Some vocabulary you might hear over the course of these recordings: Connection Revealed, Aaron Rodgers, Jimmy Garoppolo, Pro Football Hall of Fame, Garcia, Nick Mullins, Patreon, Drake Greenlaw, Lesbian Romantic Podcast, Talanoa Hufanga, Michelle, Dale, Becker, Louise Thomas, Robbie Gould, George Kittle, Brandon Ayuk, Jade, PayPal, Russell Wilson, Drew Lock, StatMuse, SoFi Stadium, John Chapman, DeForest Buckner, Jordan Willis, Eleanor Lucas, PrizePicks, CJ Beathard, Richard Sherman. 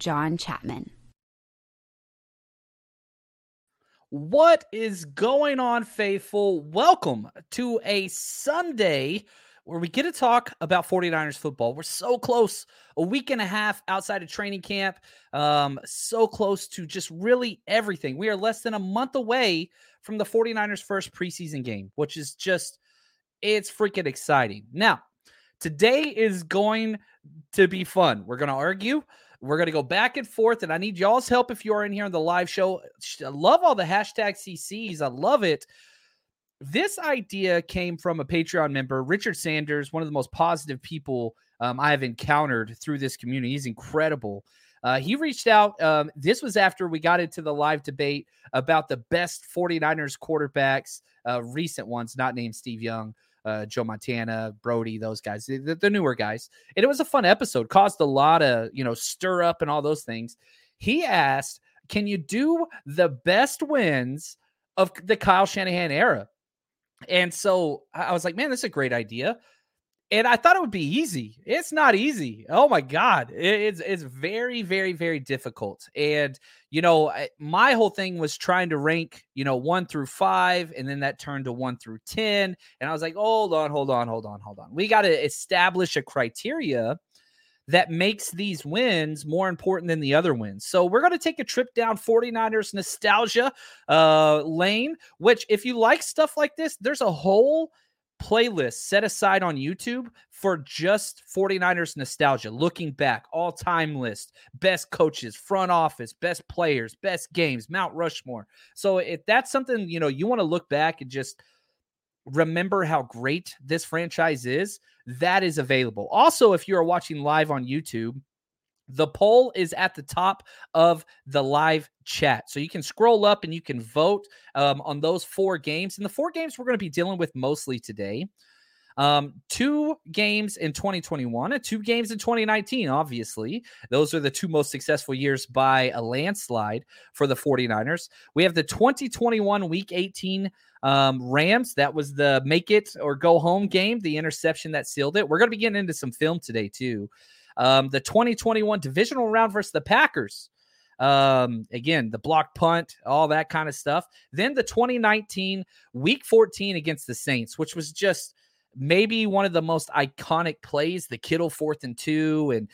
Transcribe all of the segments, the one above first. John Chapman. What is going on, faithful? Welcome to a Sunday where we get to talk about 49ers football. We're so close, a week and a half outside of training camp, so close to just really everything. We are less than a month away from the 49ers' first preseason game, which is just, it's freaking exciting. Now, today is going to be fun. We're going to argue. We're going to go back and forth, and I need y'all's help if you're in here on the live show. I love all the hashtag CCs. I love it. This idea came from a Patreon member, Richard Sanders, one of the most positive people I have encountered through this community. He's incredible. He reached out. This was after we got into the live debate about the best 49ers quarterbacks, recent ones, not named Steve Young, Joe Montana, Brody, those guys, the newer guys. And it was a fun episode, caused a lot of, stir up and all those things. He asked, can you do the best wins of the Kyle Shanahan era? And so I was like, man, this is a great idea. And I thought it would be easy. It's not easy. Oh my God. It's very, very, very difficult. And, my whole thing was trying to rank, 1 through 5, and then that turned to 1 through 10. And I was like, hold on. We got to establish a criteria that makes these wins more important than the other wins. So we're going to take a trip down 49ers nostalgia lane, which if you like stuff like this, there's a whole playlist set aside on YouTube for just 49ers nostalgia, looking back, all-time list, best coaches, front office, best players, best games, Mount Rushmore. So if that's something, you want to look back and just remember how great this franchise is, that is available. Also, if you are watching live on YouTube, the poll is at the top of the live chat. So you can scroll up and you can vote on those 4 games. And the 4 games we're going to be dealing with mostly today. 2 games in 2021 and 2 games in 2019, obviously. Those are the 2 most successful years by a landslide for the 49ers. We have the 2021 Week 18 Rams. That was the make it or go home game, the interception that sealed it. We're going to be getting into some film today, too. The 2021 divisional round versus the Packers. Again, the blocked punt, all that kind of stuff. Then the 2019 Week 14 against the Saints, which was just maybe one of the most iconic plays, the Kittle 4th and 2 and,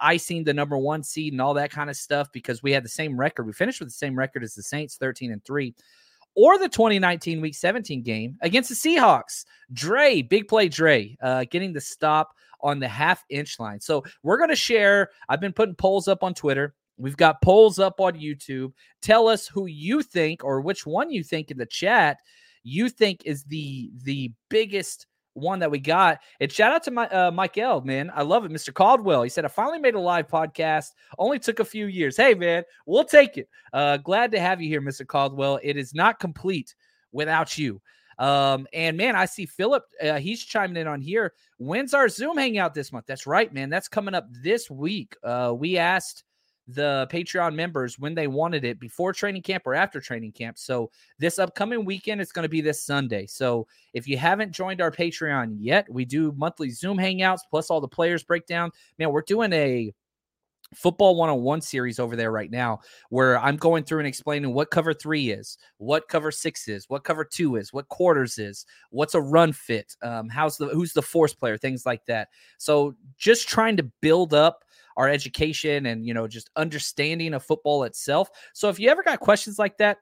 icing the number 1 seed and all that kind of stuff because we had the same record. We finished with the same record as the Saints, 13-3. Or the 2019 Week 17 game against the Seahawks. Dre, big play Dre, getting the stop on the half-inch line. So we're going to share. I've been putting polls up on Twitter. We've got polls up on YouTube. Tell us who you think, or which one you think in the chat you think is the biggest one that we got. And shout out to my Mike L, man. I love it. Mr. Caldwell. He said, I finally made a live podcast. Only took a few years. Hey, man, we'll take it. Glad to have you here, Mr. Caldwell. It is not complete without you. And man, I see Philip, he's chiming in on here. When's our Zoom hangout this month? That's right, man. That's coming up this week. We asked the Patreon members when they wanted it, before training camp or after training camp. So this upcoming weekend, it's going to be this Sunday. So if you haven't joined our Patreon yet, we do monthly Zoom hangouts, plus all the players breakdown. Man, we're doing a football 101 series over there right now, where I'm going through and explaining what cover 3 is, what cover 6 is, what cover 2 is, what quarters is, what's a run fit, who's the force player, things like that. So just trying to build up our education and, you know, just understanding of football itself. So if you ever got questions like that,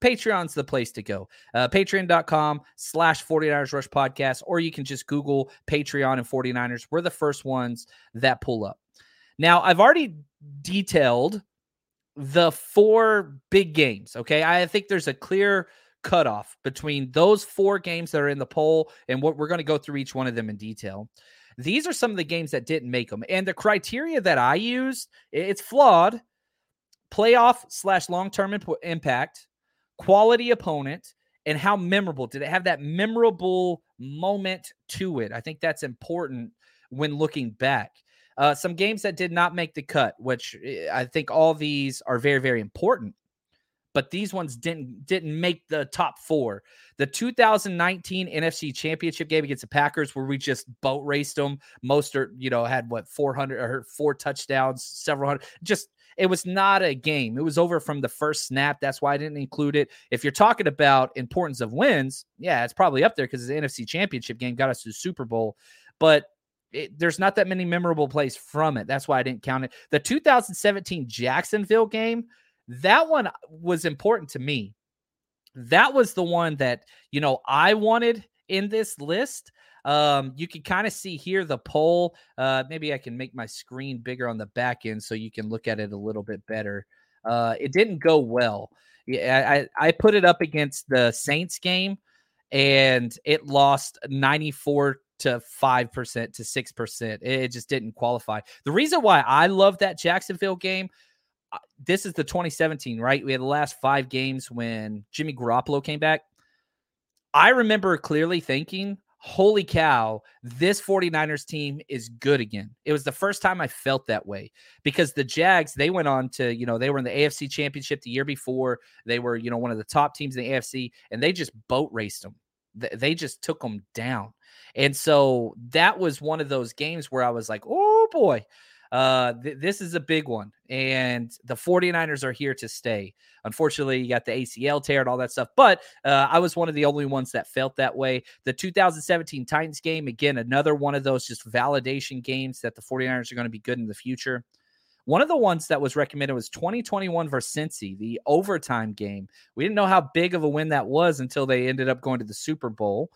Patreon's the place to go. Patreon.com/49ers Rush Podcast, or you can just Google Patreon and 49ers. We're the first ones that pull up. Now, I've already detailed the 4 big games, okay? I think there's a clear cutoff between those 4 games that are in the poll and what we're going to go through each one of them in detail. These are some of the games that didn't make them. And the criteria that I used, it's flawed. Playoff/long-term impact, quality opponent, and how memorable. Did it have that memorable moment to it? I think that's important when looking back. Some games that did not make the cut, which I think all these are very, very important. But these ones didn't make the top 4. The 2019 NFC Championship game against the Packers, where we just boat raced them. Mostert, you know, had what, 4 touchdowns, several hundred. Just, it was not a game. It was over from the first snap. That's why I didn't include it. If you're talking about importance of wins, yeah, it's probably up there because the NFC Championship game got us to the Super Bowl. But there's not that many memorable plays from it. That's why I didn't count it. The 2017 Jacksonville game, that one was important to me. That was the one that, you know, I wanted in this list. You can kind of see here the poll. Maybe I can make my screen bigger on the back end so you can look at it a little bit better. It didn't go well. I put it up against the Saints game, and it lost 94% to 5% to 6%. It just didn't qualify. The reason why I love that Jacksonville game, this is the 2017, right? We had the last 5 games when Jimmy Garoppolo came back. I remember clearly thinking, holy cow, this 49ers team is good again. It was the first time I felt that way, because the Jags, they went on to, you know, they were in the AFC Championship the year before. They were, you know, one of the top teams in the AFC, and they just boat raced them. They just took them down. And so that was one of those games where I was like, oh boy, this is a big one. And the 49ers are here to stay. Unfortunately, you got the ACL tear and all that stuff. But I was one of the only ones that felt that way. The 2017 Titans game, again, another one of those just validation games that the 49ers are going to be good in the future. One of the ones that was recommended was 2021 versus Cincy, the overtime game. We didn't know how big of a win that was until they ended up going to the Super Bowl.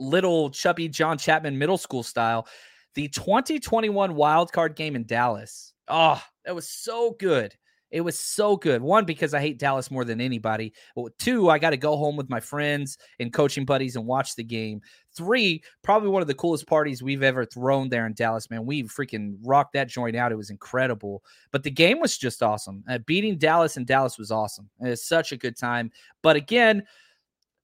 Little chubby John Chapman middle school style. The 2021 wildcard game in Dallas. Oh, that was so good. It was so good. 1, because I hate Dallas more than anybody. 2, I got to go home with my friends and coaching buddies and watch the game. 3, probably one of the coolest parties we've ever thrown there in Dallas, man. We freaking rocked that joint out. It was incredible. But the game was just awesome. Beating Dallas in Dallas was awesome. It was such a good time. But again,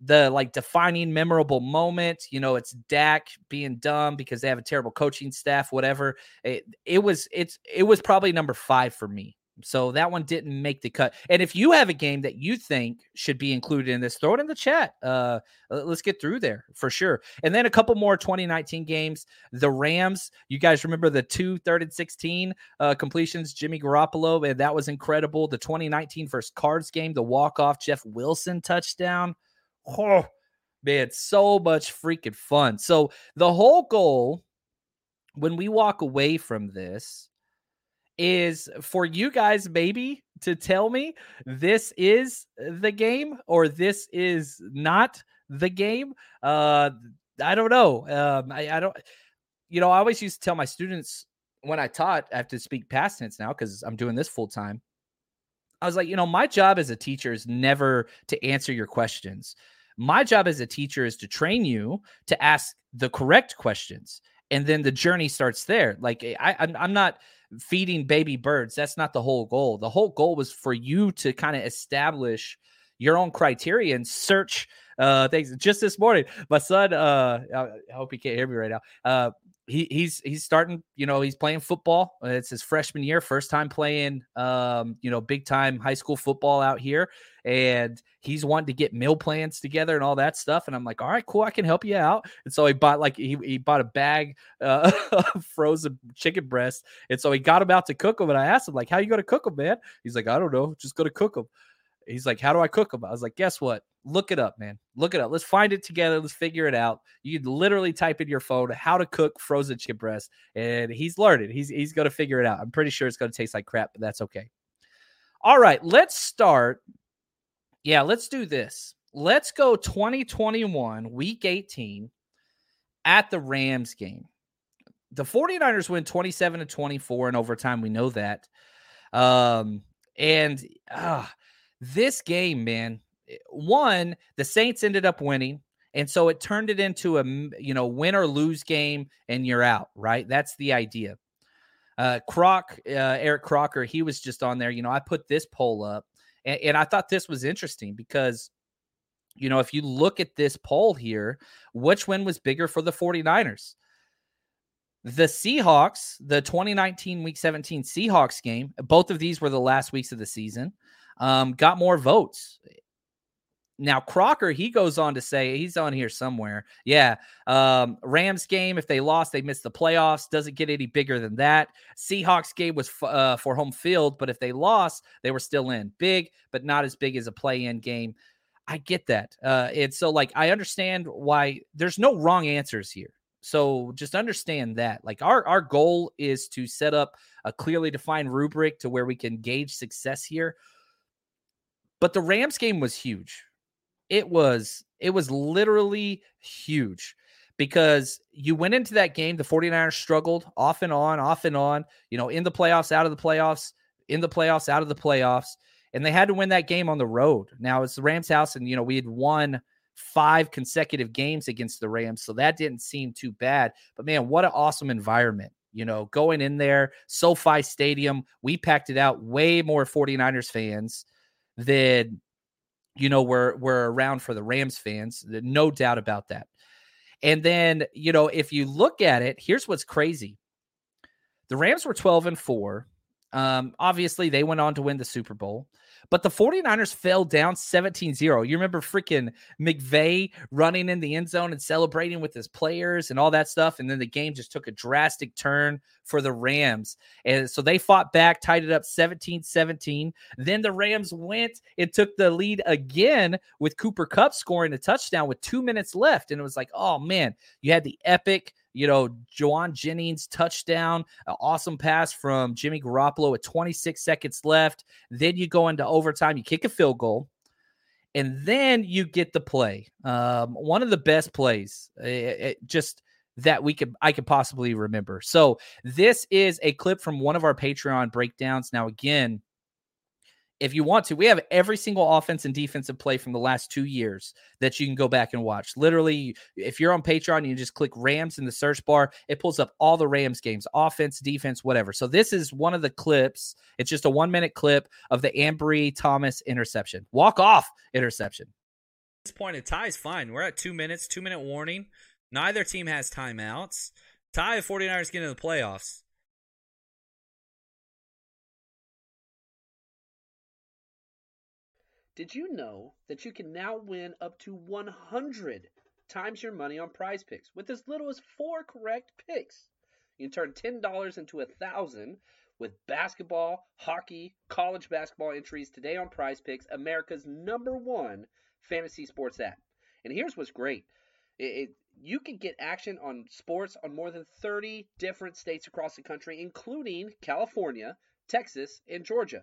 the like defining memorable moment, you know, it's Dak being dumb because they have a terrible coaching staff, whatever. It was probably number 5 for me. So that one didn't make the cut. And if you have a game that you think should be included in this, throw it in the chat. Let's get through there for sure. And then a couple more 2019 games. The Rams, you guys remember the 2 3rd and 16 completions, Jimmy Garoppolo, and that was incredible. The 2019 versus Cards game, the walk-off Jeff Wilson touchdown. Oh, man, so much freaking fun. So the whole goal when we walk away from this is for you guys maybe to tell me this is the game or this is not the game. I don't know. I don't. you know, I always used to tell my students when I taught, I have to speak past tense now because I'm doing this full time. I was like, you know, my job as a teacher is never to answer your questions. My job as a teacher is to train you to ask the correct questions. And then the journey starts there. Like I'm not feeding baby birds. That's not the whole goal. The whole goal was for you to kind of establish your own criteria and search things. Just this morning, my son, I hope he can't hear me right now. He's starting, you know, he's playing football. It's his freshman year, first time playing, you know, big time high school football out here. And he's wanting to get meal plans together and all that stuff. And I'm like, all right, cool. I can help you out. And so he bought he bought a bag of frozen chicken breasts. And so he got them out to cook them. And I asked him like, how you going to cook them, man? He's like, I don't know. Just going to cook them. He's like, how do I cook them? I was like, guess what? Look it up, man. Look it up. Let's find it together. Let's figure it out. You can literally type in your phone how to cook frozen chicken breast, and he's learning. He's going to figure it out. I'm pretty sure it's going to taste like crap, but that's okay. All right, let's start. Yeah, let's do this. Let's go 2021, week 18 at the Rams game. The 49ers win 27-24 in overtime. We know that. This game, man, one, the Saints ended up winning, and so it turned it into a, you know, win or lose game, and you're out, right? That's the idea. Eric Crocker, he was just on there. You know, I put this poll up, and I thought this was interesting because, you know, if you look at this poll here, which win was bigger for the 49ers? The Seahawks, the 2019 Week 17 Seahawks game, both of these were the last weeks of the season, got more votes. Now, Crocker, he goes on to say, he's on here somewhere. Yeah, Rams game, if they lost, they missed the playoffs. Doesn't get any bigger than that. Seahawks game was for home field, but if they lost, they were still in. Big, but not as big as a play-in game. I get that. And so, like, I understand why there's no wrong answers here. So just understand that. Like, our goal is to set up a clearly defined rubric to where we can gauge success here. But the Rams game was huge. It was literally huge because you went into that game, the 49ers struggled off and on, you know, in the playoffs, out of the playoffs, in the playoffs, out of the playoffs, and they had to win that game on the road. Now it's the Rams' house, and, you know, we had won 5 consecutive games against the Rams, so that didn't seem too bad. But, man, what an awesome environment. You know, going in there, SoFi Stadium, we packed it out, way more 49ers fans than, you know, we're around for the Rams fans. No doubt about that. And then, you know, if you look at it, here's what's crazy. The Rams were 12-4. Obviously, they went on to win the Super Bowl. But the 49ers fell down 17-0. You remember freaking McVay running in the end zone and celebrating with his players and all that stuff. And then the game just took a drastic turn for the Rams. And so they fought back, tied it up 17-17. Then the Rams went and took the lead again with Cooper Kupp scoring a touchdown with 2 minutes left. And it was like, oh, man, you had the epic, you know, Juwan Jennings touchdown, an awesome pass from Jimmy Garoppolo with 26 seconds left. Then you go into overtime, you kick a field goal, and then you get the play. One of the best plays, just that I could possibly remember. So this is a clip from one of our Patreon breakdowns. Now, again, if you want to, we have every single offense and defensive play from the last 2 years that you can go back and watch. Literally, if you're on Patreon, you just click Rams in the search bar. It pulls up all the Rams games, offense, defense, whatever. So this is one of the clips. It's just a 1-minute clip of the Ambry Thomas interception. Walk-off interception. At this point, a tie is fine. We're at 2 minutes, 2-minute warning. Neither team has timeouts. Tie of 49ers get into the playoffs. Did you know that you can now win up to 100 times your money on PrizePicks with as little as 4 correct picks? You can turn $10 into $1,000 with basketball, hockey, college basketball entries today on PrizePicks, America's #1 fantasy sports app. And here's what's great. You can get action on sports on more than 30 different states across the country, including California, Texas, and Georgia.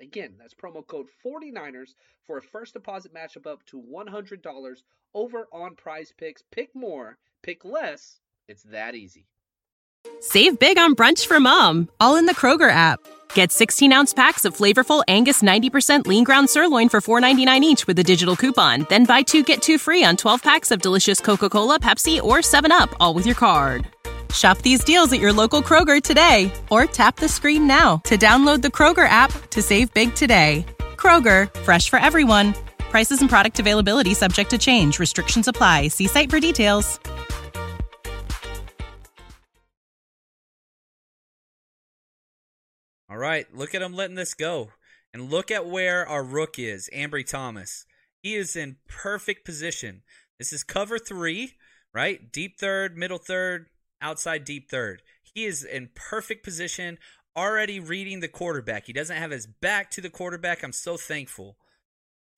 Again, that's promo code 49ers for a first deposit match up to $100 over on PrizePicks. Pick more, pick less. It's that easy. Save big on brunch for mom, all in the Kroger app. Get 16-ounce packs of flavorful Angus 90% lean ground sirloin for $4.99 each with a digital coupon. Then buy 2, get 2 free on 12 packs of delicious Coca-Cola, Pepsi, or 7-Up, all with your card. Shop these deals at your local Kroger today, or tap the screen now to download the Kroger app to save big today. Kroger, fresh for everyone. Prices and product availability subject to change. Restrictions apply. See site for details. All right, look at him letting this go. And look at where our rook is, Ambry Thomas. He is in perfect position. This is cover 3, right? Deep third, middle third, outside deep third. He is in perfect position, already reading the quarterback. He doesn't have his back to the quarterback. I'm so thankful.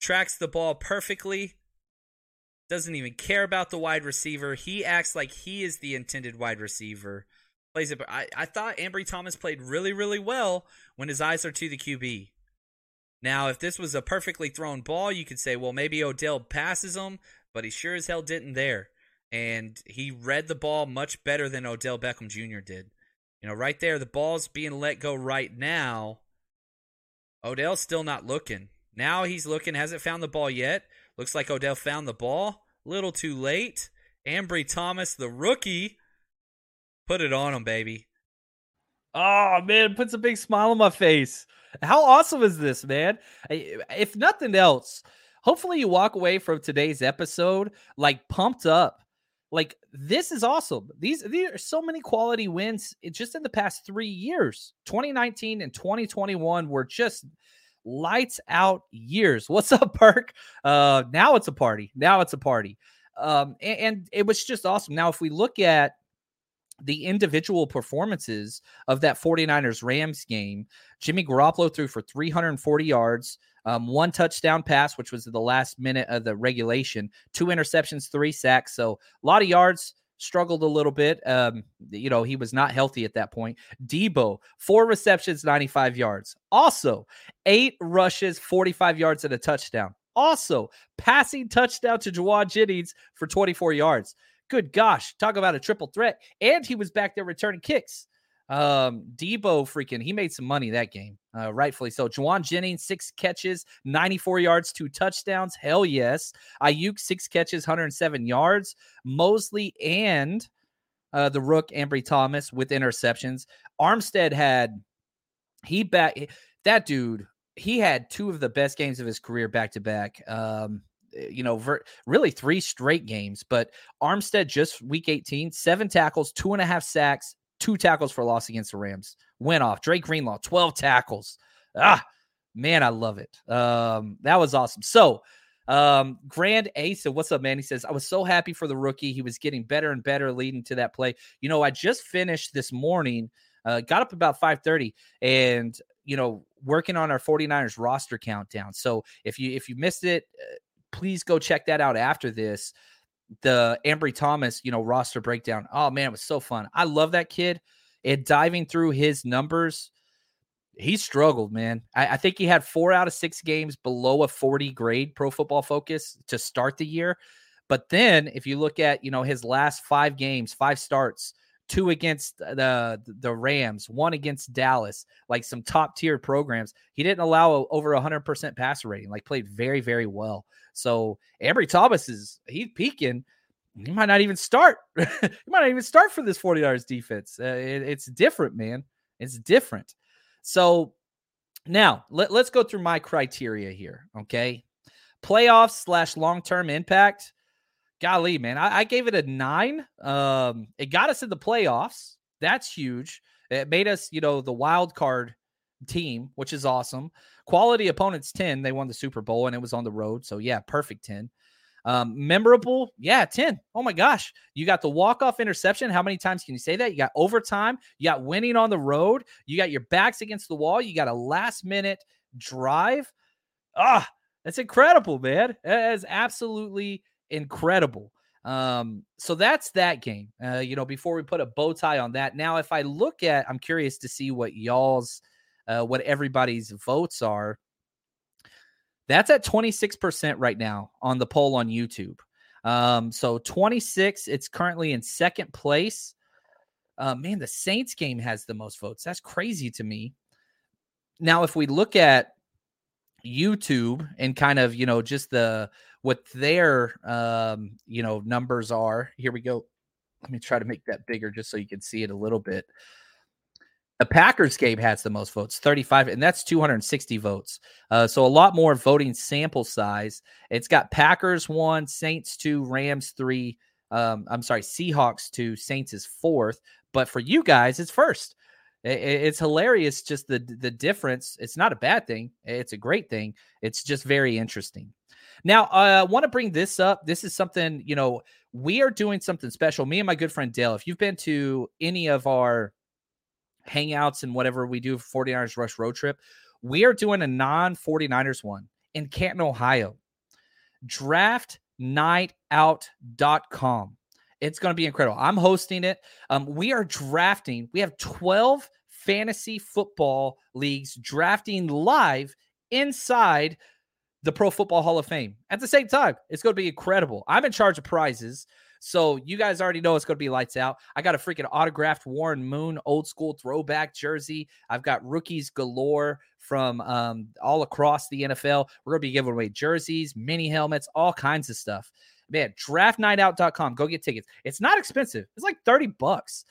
Tracks the ball perfectly. Doesn't even care about the wide receiver. He acts like he is the intended wide receiver. Plays it, but I thought Ambry Thomas played really, really well when his eyes are to the QB. Now, if this was a perfectly thrown ball, you could say, well, maybe Odell passes him, but he sure as hell didn't there. And he read the ball much better than Odell Beckham Jr. did. You know, right there, the ball's being let go right now. Odell's still not looking. Now he's looking, hasn't found the ball yet. Looks like Odell found the ball. A little too late. Ambry Thomas, the rookie, put it on him, baby. Oh, man, it puts a big smile on my face. How awesome is this, man? If nothing else, hopefully you walk away from today's episode, like, pumped up. Like, this is awesome. These are so many quality wins just in the past 3 years. 2019 and 2021 were just lights out years. What's up, Perk? Now it's a party. And it was just awesome. Now, if we look at the individual performances of that 49ers-Rams game, Jimmy Garoppolo threw for 340 yards, 1 touchdown pass, which was the last minute of the regulation, 2 interceptions, 3 sacks. So a lot of yards, struggled a little bit. You know, he was not healthy at that point. Debo, 4 receptions, 95 yards. Also, 8 rushes, 45 yards and a touchdown. Also, passing touchdown to Juwan Jennings for 24 yards. Good gosh, talk about a triple threat. And he was back there returning kicks. Debo freaking, he made some money that game, rightfully so. Juwan Jennings, 6 catches, 94 yards, 2 touchdowns. Hell yes. Ayuk, 6 catches, 107 yards. Mosley and the rook, Ambry Thomas, with interceptions. Armstead had, that dude, he had 2 of the best games of his career back-to-back. You know, really 3 straight games, but Armstead just week 18, 7 tackles, 2.5 sacks, 2 tackles for loss against the Rams. Went off. Drake Greenlaw, 12 tackles. Ah, man, I love it. That was awesome. So, Grand Ace, what's up, man? He says, I was so happy for the rookie. He was getting better and better leading to that play. You know, I just finished this morning, got up about 5:30 and, you know, working on our 49ers roster countdown. So if you missed it, please go check that out after this. The Ambry Thomas, you know, roster breakdown. Oh, man, it was so fun. I love that kid. And diving through his numbers, he struggled, man. I think he had 4 out of 6 games below a 40 grade Pro Football Focus to start the year. But then if you look at, you know, his last 5 games, 5 starts, 2 against the Rams, 1 against Dallas, like some top-tier programs. He didn't allow over 100% passer rating, like played very, very well. So Ambry Thomas he's peaking. He might not even start. He might not even start for this 49ers defense. It's different, man. It's different. So now let's go through my criteria here, okay? Playoffs/long-term impact. Golly, man, I gave it a 9. It got us in the playoffs. That's huge. It made us, you know, the wild card team, which is awesome. Quality opponents 10. They won the Super Bowl and it was on the road. So yeah, perfect 10. Memorable. Yeah. 10. Oh my gosh. You got the walk-off interception. How many times can you say that? You got overtime. You got winning on the road. You got your backs against the wall. You got a last minute drive. Ah, that's incredible, man. That is absolutely incredible. So that's that game, you know, before we put a bow tie on that. Now, if I look at, I'm curious to see what y'all's, what everybody's votes are. That's at 26% right now on the poll on YouTube. So 26, it's currently in second place. Man, the Saints game has the most votes. That's crazy to me. Now, if we look at YouTube and kind of, you know, just the, what their, you know, numbers are. Here we go. Let me try to make that bigger just so you can see it a little bit. The Packers game has the most votes, 35, and that's 260 votes. So a lot more voting sample size. It's got Packers 1, Saints 2, Rams 3. I'm sorry, Seahawks 2, Saints is 4th. But for you guys, it's first. It's hilarious, just the difference. It's not a bad thing. It's a great thing. It's just very interesting. Now, I want to bring this up. This is something, you know, we are doing something special. Me and my good friend Dale, if you've been to any of our hangouts and whatever we do, 49ers Rush Road Trip, we are doing a non-49ers one in Canton, Ohio. DraftNightOut.com. It's going to be incredible. I'm hosting it. We are drafting. We have 12 fantasy football leagues drafting live inside the Pro Football Hall of Fame at the same time. It's going to be incredible. I'm in charge of prizes. So you guys already know it's going to be lights out. I got a freaking autographed Warren Moon old school throwback jersey. I've got rookies galore from all across the NFL. We're going to be giving away jerseys, mini helmets, all kinds of stuff. Man, draftnightout.com. Go get tickets. It's not expensive. It's like $30.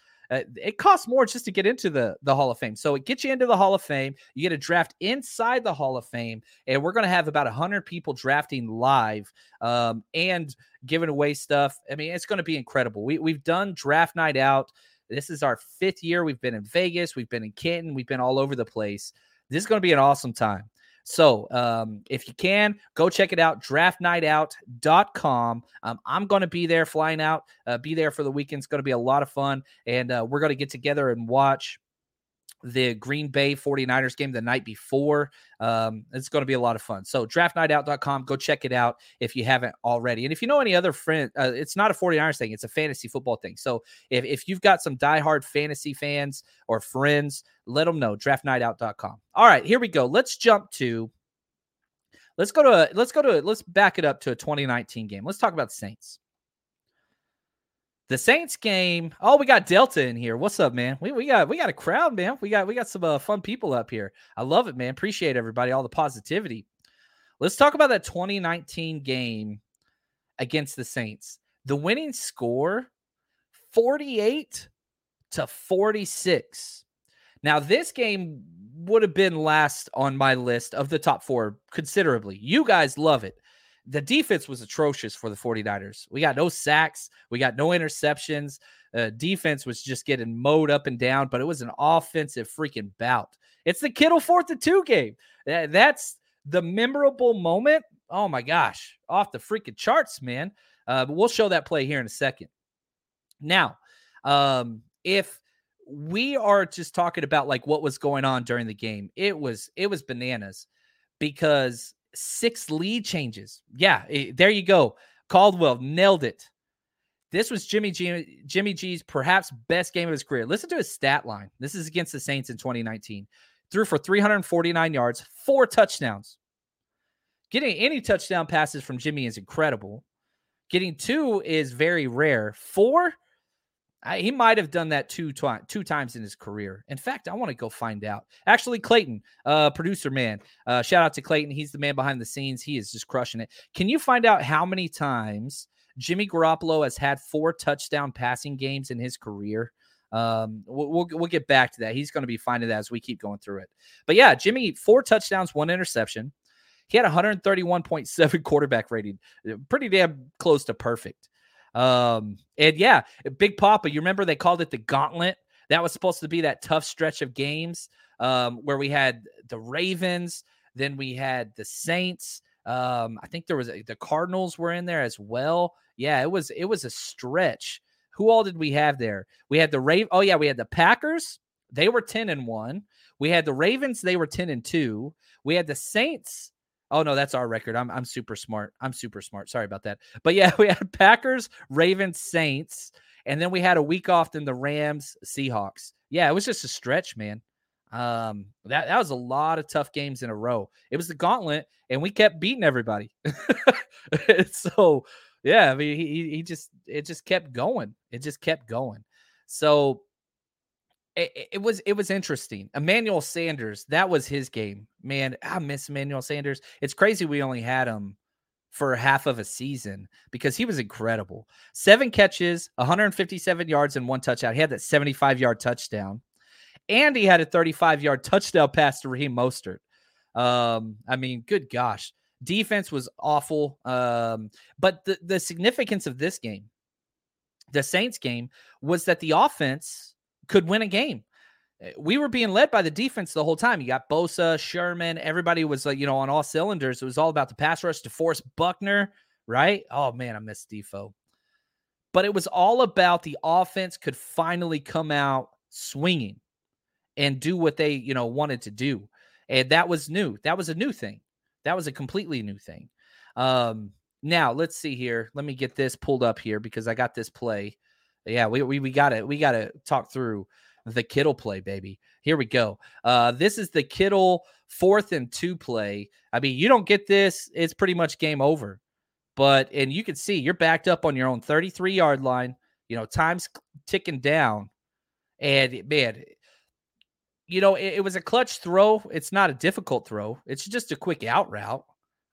It costs more just to get into the Hall of Fame. So it gets you into the Hall of Fame. You get a draft inside the Hall of Fame, and we're going to have about 100 people drafting live and giving away stuff. I mean, it's going to be incredible. We've done Draft Night Out. This is our 5th year. We've been in Vegas. We've been in Canton. We've been all over the place. This is going to be an awesome time. So if you can, go check it out, draftnightout.com. I'm going to be there flying out, be there for the weekend. It's going to be a lot of fun, and we're going to get together and watch the Green Bay 49ers game the night before. It's going to be a lot of fun. So draftnightout.com, go check it out if you haven't already. And if you know any other friend, it's not a 49ers thing. It's a fantasy football thing. So if you've got some diehard fantasy fans or friends, let them know, draftnightout.com. All right, here we go. Let's back it up to a 2019 game. Let's talk about the Saints. The Saints game. Oh, we got Delta in here. What's up, man? We got a crowd, man. We got some fun people up here. I love it, man. Appreciate everybody, all the positivity. Let's talk about that 2019 game against the Saints. The winning score, 48-46. Now, this game would have been last on my list of the top 4 considerably. You guys love it. The defense was atrocious for the 49ers. We got no sacks. We got no interceptions. Defense was just getting mowed up and down, but it was an offensive freaking bout. It's the Kittle 4-2 game. That's the memorable moment. Oh, my gosh. Off the freaking charts, man. But we'll show that play here in a second. Now, if we are just talking about like what was going on during the game, it was bananas because 6 lead changes. Yeah, there you go. Caldwell nailed it. This was Jimmy G's perhaps best game of his career. Listen to his stat line. This is against the Saints in 2019. Threw for 349 yards, 4 touchdowns. Getting any touchdown passes from Jimmy is incredible. Getting 2 is very rare. 4? He might have done that two times in his career. In fact, I want to go find out. Actually, Clayton, producer man, shout out to Clayton. He's the man behind the scenes. He is just crushing it. Can you find out how many times Jimmy Garoppolo has had 4 touchdown passing games in his career? We'll get back to that. He's going to be finding that as we keep going through it. But yeah, Jimmy, 4 touchdowns, 1 interception. He had 131.7 quarterback rating. Pretty damn close to perfect. And yeah, Big Papa, you remember they called it the gauntlet. That was supposed to be that tough stretch of games. where we had the Ravens, then we had the Saints. I think there was the Cardinals were in there as well. Yeah, it was a stretch. Who all did we have there? We had the Ravens. Oh yeah, we had the Packers. They were 10-1. We had the Ravens. They were 10-2. We had the Saints. Oh no, that's our record. I'm super smart. Sorry about that. But yeah, we had Packers, Ravens, Saints, and then we had a week off than the Rams, Seahawks. Yeah, it was just a stretch, man. That was a lot of tough games in a row. It was the gauntlet, and we kept beating everybody. So yeah, I mean, it just kept going. So it was interesting. Emmanuel Sanders, that was his game, man. I miss Emmanuel Sanders. It's crazy we only had him for half of a season because he was incredible. 7 catches, 157 yards, and 1 touchdown. He had that 75-yard touchdown. And he had a 35-yard touchdown pass to Raheem Mostert. I mean, good gosh. Defense was awful. But the significance of this game, the Saints game, was that the offense could win a game. We were being led by the defense the whole time. You got Bosa, Sherman. Everybody was like, on all cylinders. It was all about the pass rush. DeForest Buckner, right? Oh, man, I miss Defoe. But it was all about the offense could finally come out swinging and do what they, wanted to do. And that was new. That was a new thing. That was a completely new thing. Now, let's see here. Let me get this pulled up here because I got this play. Yeah, we gotta talk through the Kittle play, baby. Here we go. This is the Kittle 4th and 2 play. I mean, you don't get this, it's pretty much game over. And you can see you're backed up on your own 33-yard line. Time's ticking down. And, man... it was a clutch throw. It's not a difficult throw. It's just a quick out route.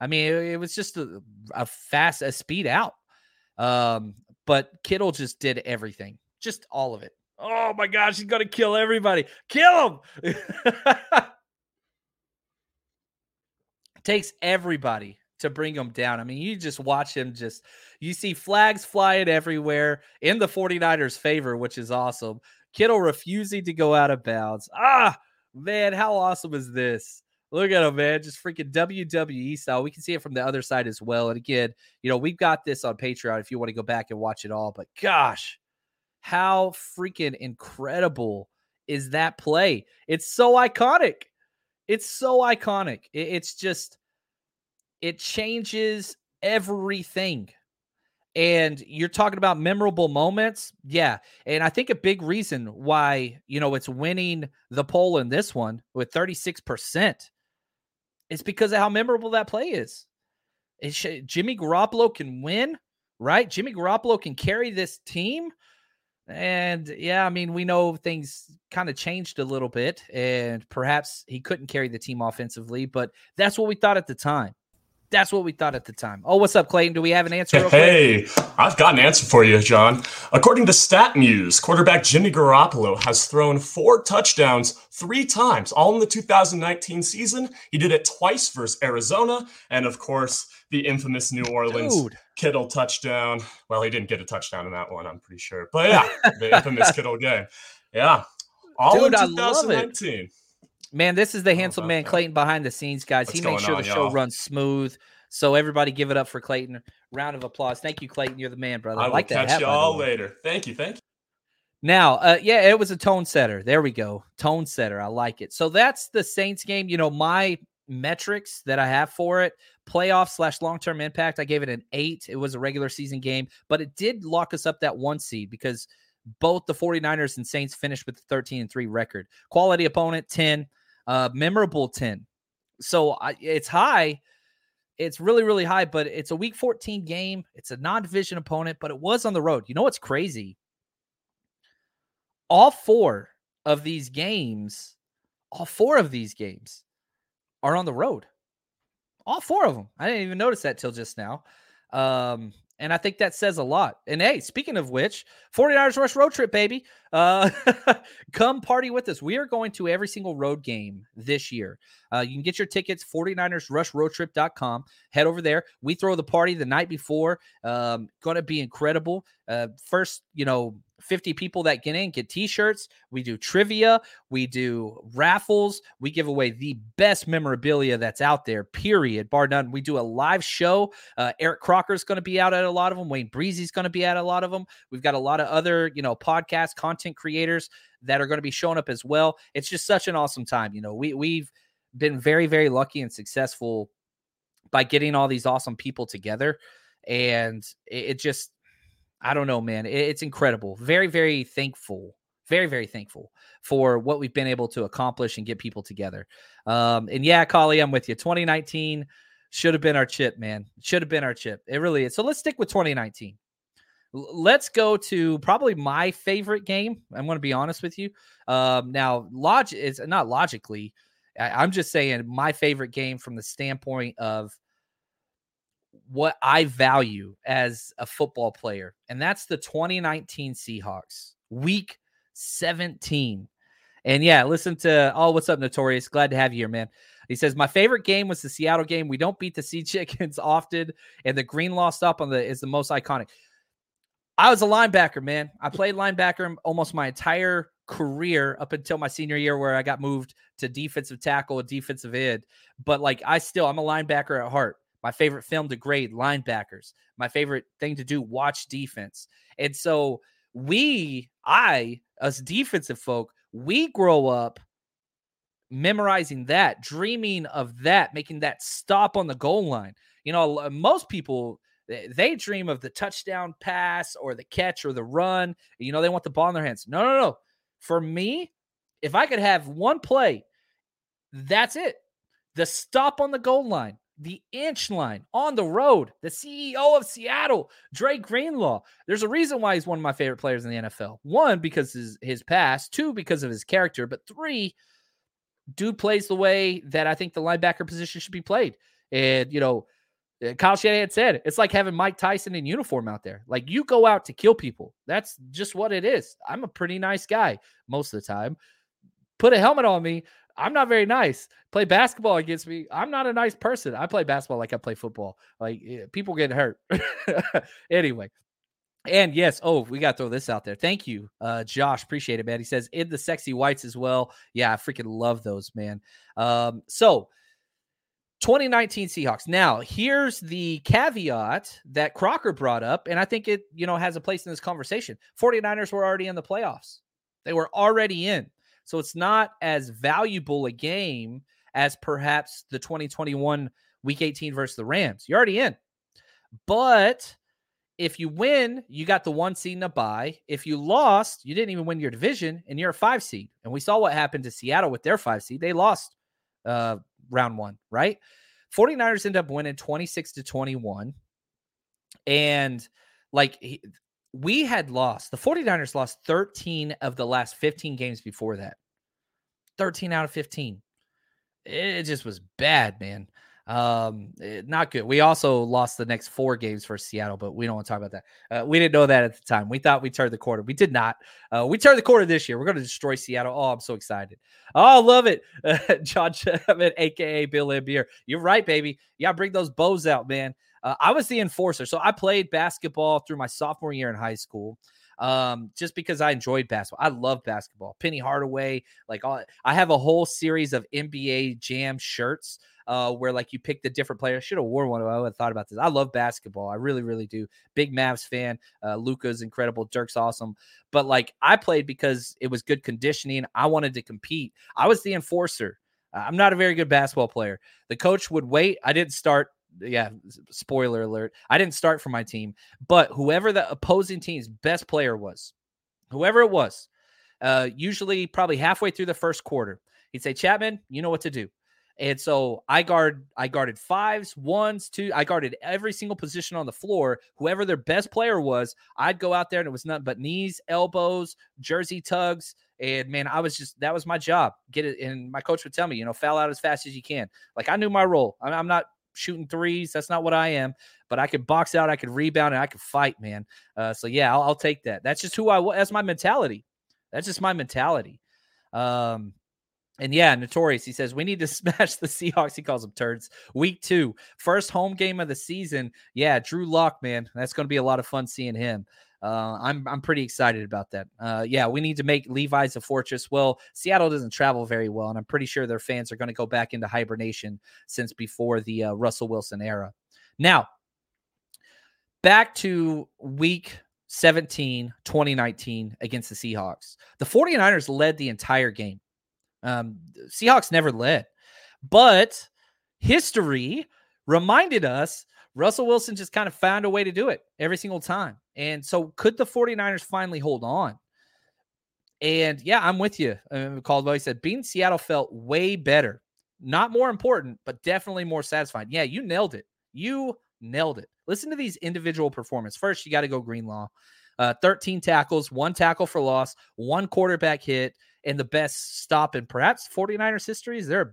I mean, it was just a speed out. But Kittle just did everything, just all of it. Oh, my gosh, he's going to kill everybody. Kill him! Takes everybody to bring him down. I mean, you just watch him you see flags flying everywhere in the 49ers' favor, which is awesome. Kittle refusing to go out of bounds. Ah, man, how awesome is this? Look at him, man. Just freaking WWE style. We can see it from the other side as well. And again, we've got this on Patreon if you want to go back and watch it all. But gosh, how freaking incredible is that play? It's so iconic. It's just, it changes everything. And you're talking about memorable moments. Yeah. And I think a big reason why, it's winning the poll in this one with 36% is because of how memorable that play is. Jimmy Garoppolo can win, right? Jimmy Garoppolo can carry this team. And yeah, I mean, we know things kind of changed a little bit and perhaps he couldn't carry the team offensively, but that's what we thought at the time. Oh, what's up, Clayton? Do we have an answer? Hey, I've got an answer for you, John. According to StatMuse, quarterback Jimmy Garoppolo has thrown 4 touchdowns 3 times, all in the 2019 season. He did it twice versus Arizona, and of course, the infamous New Orleans Kittle touchdown. Well, he didn't get a touchdown in that one, I'm pretty sure. But yeah, the infamous Kittle game. Yeah, all in 2019. I love it. Man, this is the handsome man, Clayton, behind the scenes, guys. He makes sure the show runs smooth. So everybody give it up for Clayton. Round of applause. Thank you, Clayton. You're the man, brother. I like that. Catch y'all later. Thank you. Now, yeah, it was a tone setter. There we go. Tone setter. I like it. So that's the Saints game. My metrics that I have for it, playoff/long-term impact, I gave it an 8. It was a regular season game, but it did lock us up that 1 seed because both the 49ers and Saints finished with the 13-3 record. Quality opponent, 10. Memorable 10. So it's high. It's really, really high, but it's a week 14 game. It's a non-division opponent, but it was on the road. You know what's crazy? All four of these games are on the road. All 4 of them. I didn't even notice that till just now. And I think that says a lot. And hey, speaking of which, 49ers Rush Road Trip, baby. Come party with us. We are going to every single road game this year. You can get your tickets, 49ersrushroadtrip.com. Head over there. We throw the party the night before. Going to be incredible. First, 50 people that get in get t-shirts. We do trivia. We do raffles. We give away the best memorabilia that's out there, period, bar none. We do a live show. Eric Crocker is going to be out at a lot of them. Wayne Breezy is going to be at a lot of them. We've got a lot of other, podcast content creators that are going to be showing up as well. It's just such an awesome time. We've been very, very lucky and successful by getting all these awesome people together. And it just, I don't know, man. It's incredible. Very, very thankful. Very, very thankful for what we've been able to accomplish and get people together. And yeah, Collie, I'm with you. 2019 should have been our chip, man. Should have been our chip. It really is. So let's stick with 2019. Let's go to probably my favorite game. I'm going to be honest with you. Now, logic is not logically. I'm just saying my favorite game from the standpoint of what I value as a football player, and that's the 2019 Seahawks, Week 17. And yeah, listen to, oh, what's up, Notorious? Glad to have you here, man. He says, my favorite game was the Seattle game. We don't beat the Sea Chickens often, and the Greenlaw stop is the most iconic. I was a linebacker, man. I played linebacker almost my entire career up until my senior year where I got moved to defensive tackle, defensive end. But like I'm a linebacker at heart. My favorite film to grade, linebackers. My favorite thing to do, watch defense. And so us defensive folk, we grow up memorizing that, dreaming of that, making that stop on the goal line. Most people, they dream of the touchdown pass or the catch or the run. They want the ball in their hands. No. For me, if I could have one play, that's it. The stop on the goal line. The inch line on the road, the CEO of Seattle, Dre Greenlaw. There's a reason why he's one of my favorite players in the NFL. One, because his past. Two, because of his character. But three, dude plays the way that I think the linebacker position should be played. And, Kyle Shanahan said, it's like having Mike Tyson in uniform out there. Like, you go out to kill people. That's just what it is. I'm a pretty nice guy most of the time. Put a helmet on me. I'm not very nice. Play basketball against me. I'm not a nice person. I play basketball like I play football. Like, people get hurt. Anyway. And yes. Oh, we got to throw this out there. Thank you, Josh. Appreciate it, man. He says, in the sexy whites as well. Yeah, I freaking love those, man. So 2019 Seahawks. Now, here's the caveat that Crocker brought up. And I think it, has a place in this conversation. 49ers were already in the playoffs. They were already in. So it's not as valuable a game as perhaps the 2021 Week 18 versus the Rams. You're already in. But if you win, you got the one seed in a bye. If you lost, you didn't even win your division, and you're a 5 seed. And we saw what happened to Seattle with their 5 seed. They lost round one, right? 49ers end up winning 26-21. And we had lost. The 49ers lost 13 of the last 15 games before that. 13 out of 15. It just was bad, man. Not good. We also lost the next 4 games for Seattle, but we don't want to talk about that. We didn't know that at the time. We thought we turned the corner. We did not. We turned the corner this year. We're going to destroy Seattle. Oh, I'm so excited. Oh, love it. John Chapman, a.k.a. Bill Lambier. You're right, baby. You got to bring those bows out, man. I was the enforcer. So I played basketball through my sophomore year in high school just because I enjoyed basketball. I love basketball. Penny Hardaway. I have a whole series of NBA Jam shirts where you pick the different players. I should have worn one if I would have thought about this. I love basketball. I really, really do. Big Mavs fan. Luka's incredible. Dirk's awesome. But I played because it was good conditioning. I wanted to compete. I was the enforcer. I'm not a very good basketball player. The coach would wait. I didn't start. Yeah, spoiler alert. I didn't start for my team, but whoever the opposing team's best player was, whoever it was, usually probably halfway through the first quarter, he'd say, Chapman, you know what to do. And so I guarded 5s, 1s, 2s. I guarded every single position on the floor. Whoever their best player was, I'd go out there and it was nothing but knees, elbows, jersey tugs. And man, that was my job. Get it. And my coach would tell me, foul out as fast as you can. I knew my role. I'm not shooting 3s. That's not what I am, but I could box out, I could rebound, and I could fight, man. So yeah, I'll take that. That's just who I was. That's my mentality. And yeah, Notorious. He says, we need to smash the Seahawks. He calls them turds. Week 2, first home game of the season. Yeah. Drew Lock, man. That's going to be a lot of fun seeing him. I'm pretty excited about that. Yeah, we need to make Levi's a fortress. Well, Seattle doesn't travel very well, and I'm pretty sure their fans are going to go back into hibernation since before the Russell Wilson era. Now, back to week 17, 2019 against the Seahawks. The 49ers led the entire game. Seahawks never led, but history reminded us Russell Wilson just kind of found a way to do it every single time. And so could the 49ers finally hold on? And yeah, I'm with you. Caldwell, he said, beating Seattle felt way better. Not more important, but definitely more satisfying. Yeah, you nailed it. You nailed it. Listen to these individual performances. First, you got to go Greenlaw. 13 tackles, one tackle for loss, one quarterback hit, and the best stop in perhaps 49ers history. Is there a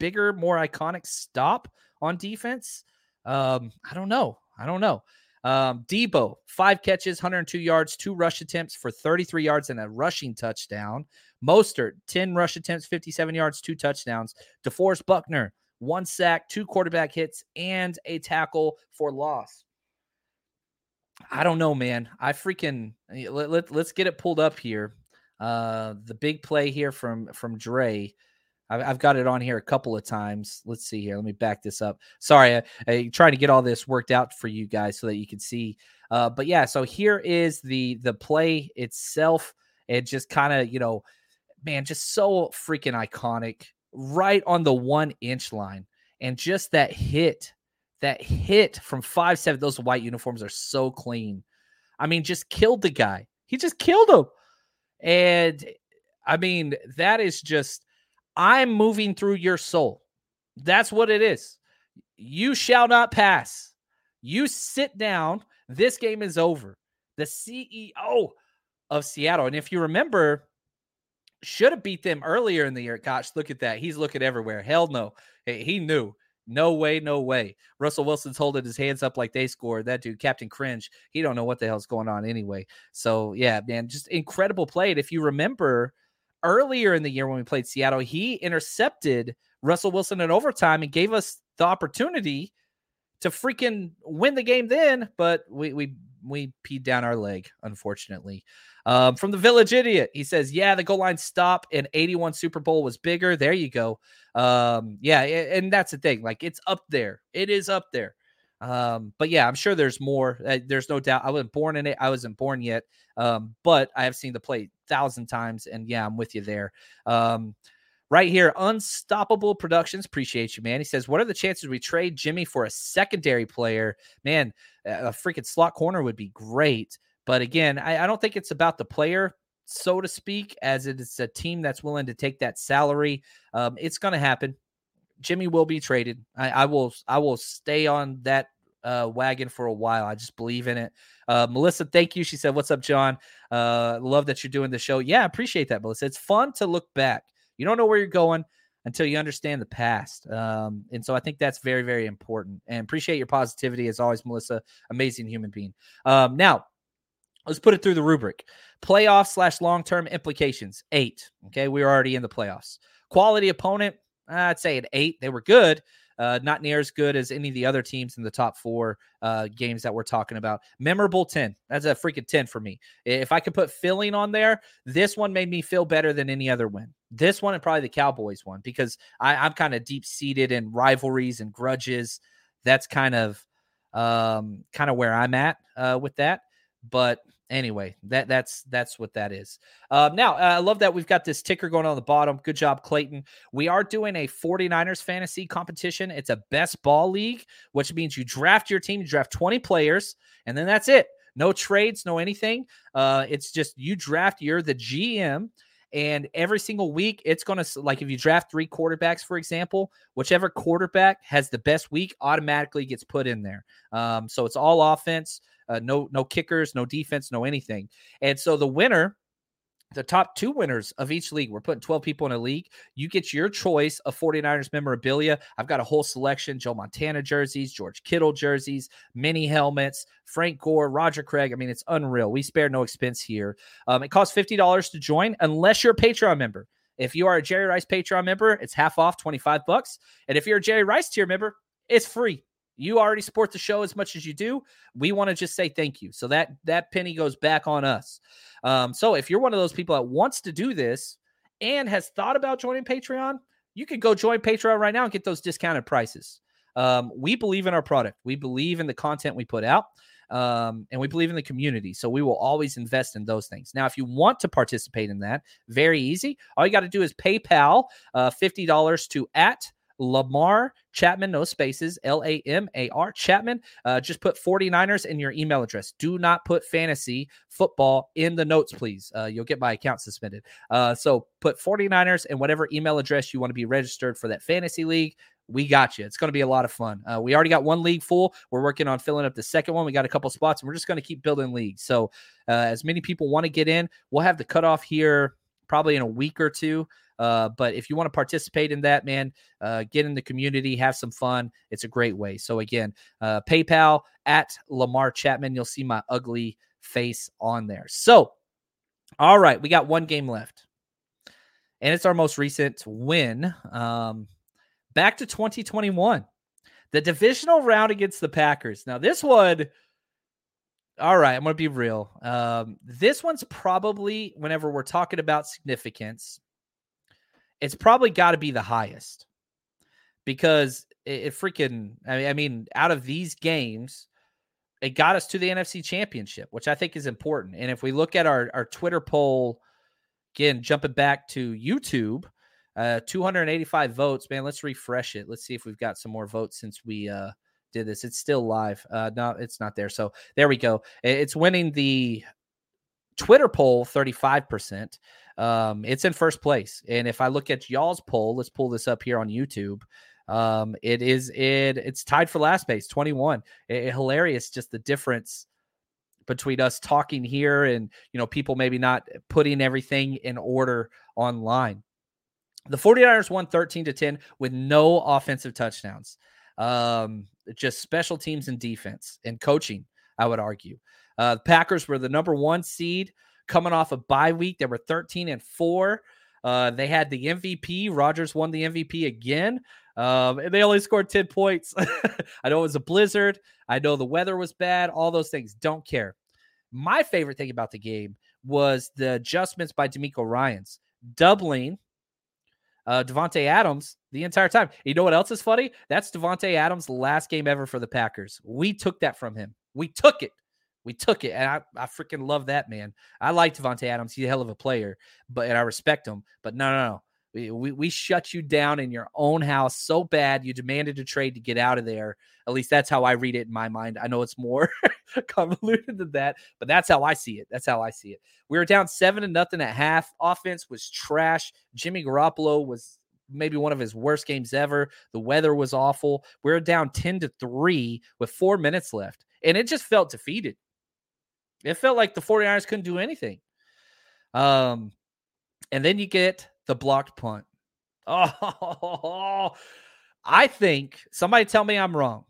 bigger, more iconic stop on defense? I don't know. Debo, 5 catches, 102 yards, 2 rush attempts for 33 yards and a rushing touchdown. Mostert, 10 rush attempts, 57 yards, 2 touchdowns. DeForest Buckner, 1 sack, 2 quarterback hits, and a tackle for loss. I don't know, man. Let's get it pulled up here. The big play here from Dre. I've got it on here a couple of times. Let's see here. Let me back this up. Sorry, I trying to get all this worked out for you guys so that you can see. But yeah, so here is the play itself. It just kind of, man, just so freaking iconic. Right on the 1-inch line. And just that hit from 5-7, those white uniforms are so clean. I mean, just killed the guy. He just killed him. And I mean, that is just, I'm moving through your soul. That's what it is. You shall not pass. You sit down. This game is over. The CEO of Seattle. And if you remember, should have beat them earlier in the year. Gosh, look at that. He's looking everywhere. Hell no. He knew. No way. Russell Wilson's holding his hands up like they scored. That dude, Captain Cringe, he don't know what the hell's going on anyway. So, yeah, man, just incredible play. And if you remember, earlier in the year when we played Seattle, he intercepted Russell Wilson in overtime and gave us the opportunity to freaking win the game then, but we peed down our leg, unfortunately. From the Village Idiot, he says, yeah, the goal line stop in 81 Super Bowl was bigger. There you go. Yeah, and that's the thing. Like, it's up there. It is up there. But yeah, I'm sure there's more. There's no doubt. I wasn't born in it. I wasn't born yet. But I have seen the play 1,000 times. And yeah, I'm with you there. Right here. Unstoppable Productions. Appreciate you, man. He says, what are the chances we trade Jimmy for a secondary player? Man, a freaking slot corner would be great. But again, I don't think it's about the player, so to speak, as it's a team that's willing to take that salary. It's going to happen. Jimmy will be traded. I will stay on that wagon for a while. I just believe in it. Melissa, thank you. She said, what's up, John? Love that you're doing the show. Yeah, I appreciate that, Melissa. It's fun to look back. You don't know where you're going until you understand the past. And so I think that's very, very important. And appreciate your positivity as always, Melissa. Amazing human being. Now, let's put it through the rubric. Playoffs / long-term implications, 8. Okay, we were already in the playoffs. Quality opponent, I'd say an 8. They were good, not near as good as any of the other teams in the top 4 games that we're talking about. Memorable, 10. That's a freaking 10 for me. If I could put feeling on there, this one made me feel better than any other win. This one and probably the Cowboys one, because I'm kind of deep-seated in rivalries and grudges. That's kind of where I'm at with that. But anyway, that's what that is. Now, I love that we've got this ticker going on the bottom. Good job, Clayton. We are doing a 49ers fantasy competition. It's a best ball league, which means you draft your team, you draft 20 players, and then that's it. No trades, no anything. It's just you draft, you're the GM, and every single week it's going to, like if you draft 3 quarterbacks, for example, whichever quarterback has the best week automatically gets put in there. So it's all offense. No kickers, no defense, no anything. And so the winner, the top 2 winners of each league, we're putting 12 people in a league. You get your choice of 49ers memorabilia. I've got a whole selection, Joe Montana jerseys, George Kittle jerseys, mini helmets, Frank Gore, Roger Craig. I mean, it's unreal. We spare no expense here. It costs $50 to join unless you're a Patreon member. If you are a Jerry Rice Patreon member, it's half off, $25. And if you're a Jerry Rice tier member, it's free. You already support the show as much as you do. We want to just say thank you. So that penny goes back on us. So if you're one of those people that wants to do this and has thought about joining Patreon, you can go join Patreon right now and get those discounted prices. We believe in our product. We believe in the content we put out. And we believe in the community. So we will always invest in those things. Now, if you want to participate in that, very easy. All you got to do is PayPal $50 to at Lamar Chapman, no spaces, L-A-M-A-R Chapman. Just put 49ers in your email address. Do not put fantasy football in the notes, please. You'll get my account suspended. So put 49ers and whatever email address you want to be registered for that fantasy league. We got you. It's going to be a lot of fun. We already got one league full. We're working on filling up the second one. We got a couple spots, and we're just going to keep building leagues. So as many people want to get in, we'll have the cutoff here probably in a week or two. But if you want to participate in that, man, get in the community, have some fun. It's a great way. So again, PayPal at Lamar Chapman. You'll see my ugly face on there. So, all right, we got one game left, and it's our most recent win. Back to 2021, the divisional round against the Packers. Now this one, all right, I'm going to be real. This one's probably, whenever we're talking about significance, it's probably got to be the highest because it out of these games, it got us to the NFC Championship, which I think is important. And if we look at our Twitter poll, again, jumping back to YouTube, 285 votes, man. Let's refresh it. Let's see if we've got some more votes since we did this. It's still live. No, it's not there. So there we go. It's winning the Twitter poll 35%. It's in first place. And if I look at y'all's poll, let's pull this up here on YouTube. It's tied for last place, 21. Hilarious, just the difference between us talking here and people maybe not putting everything in order online. The 49ers won 13-10 with no offensive touchdowns. Just special teams and defense and coaching, I would argue. The Packers were the number one seed coming off a bye week. They were 13-4. They had the MVP. Rodgers won the MVP again. And they only scored 10 points. I know it was a blizzard. I know the weather was bad. All those things. Don't care. My favorite thing about the game was the adjustments by D'Amico Ryans. Doubling Devontae Adams the entire time. You know what else is funny? That's Devontae Adams' last game ever for the Packers. We took that from him. We took it. And I freaking love that, man. I like Devontae Adams. He's a hell of a player, and I respect him. But no. We shut you down in your own house so bad you demanded a trade to get out of there. At least that's how I read it in my mind. I know it's more convoluted than that, but that's how I see it. We were down 7-0 at half. Offense was trash. Jimmy Garoppolo was maybe one of his worst games ever. The weather was awful. We were down 10-3 with 4 minutes left, and it just felt defeated. It felt like the 49ers couldn't do anything. And then you get the blocked punt. Oh, I think, somebody tell me I'm wrong,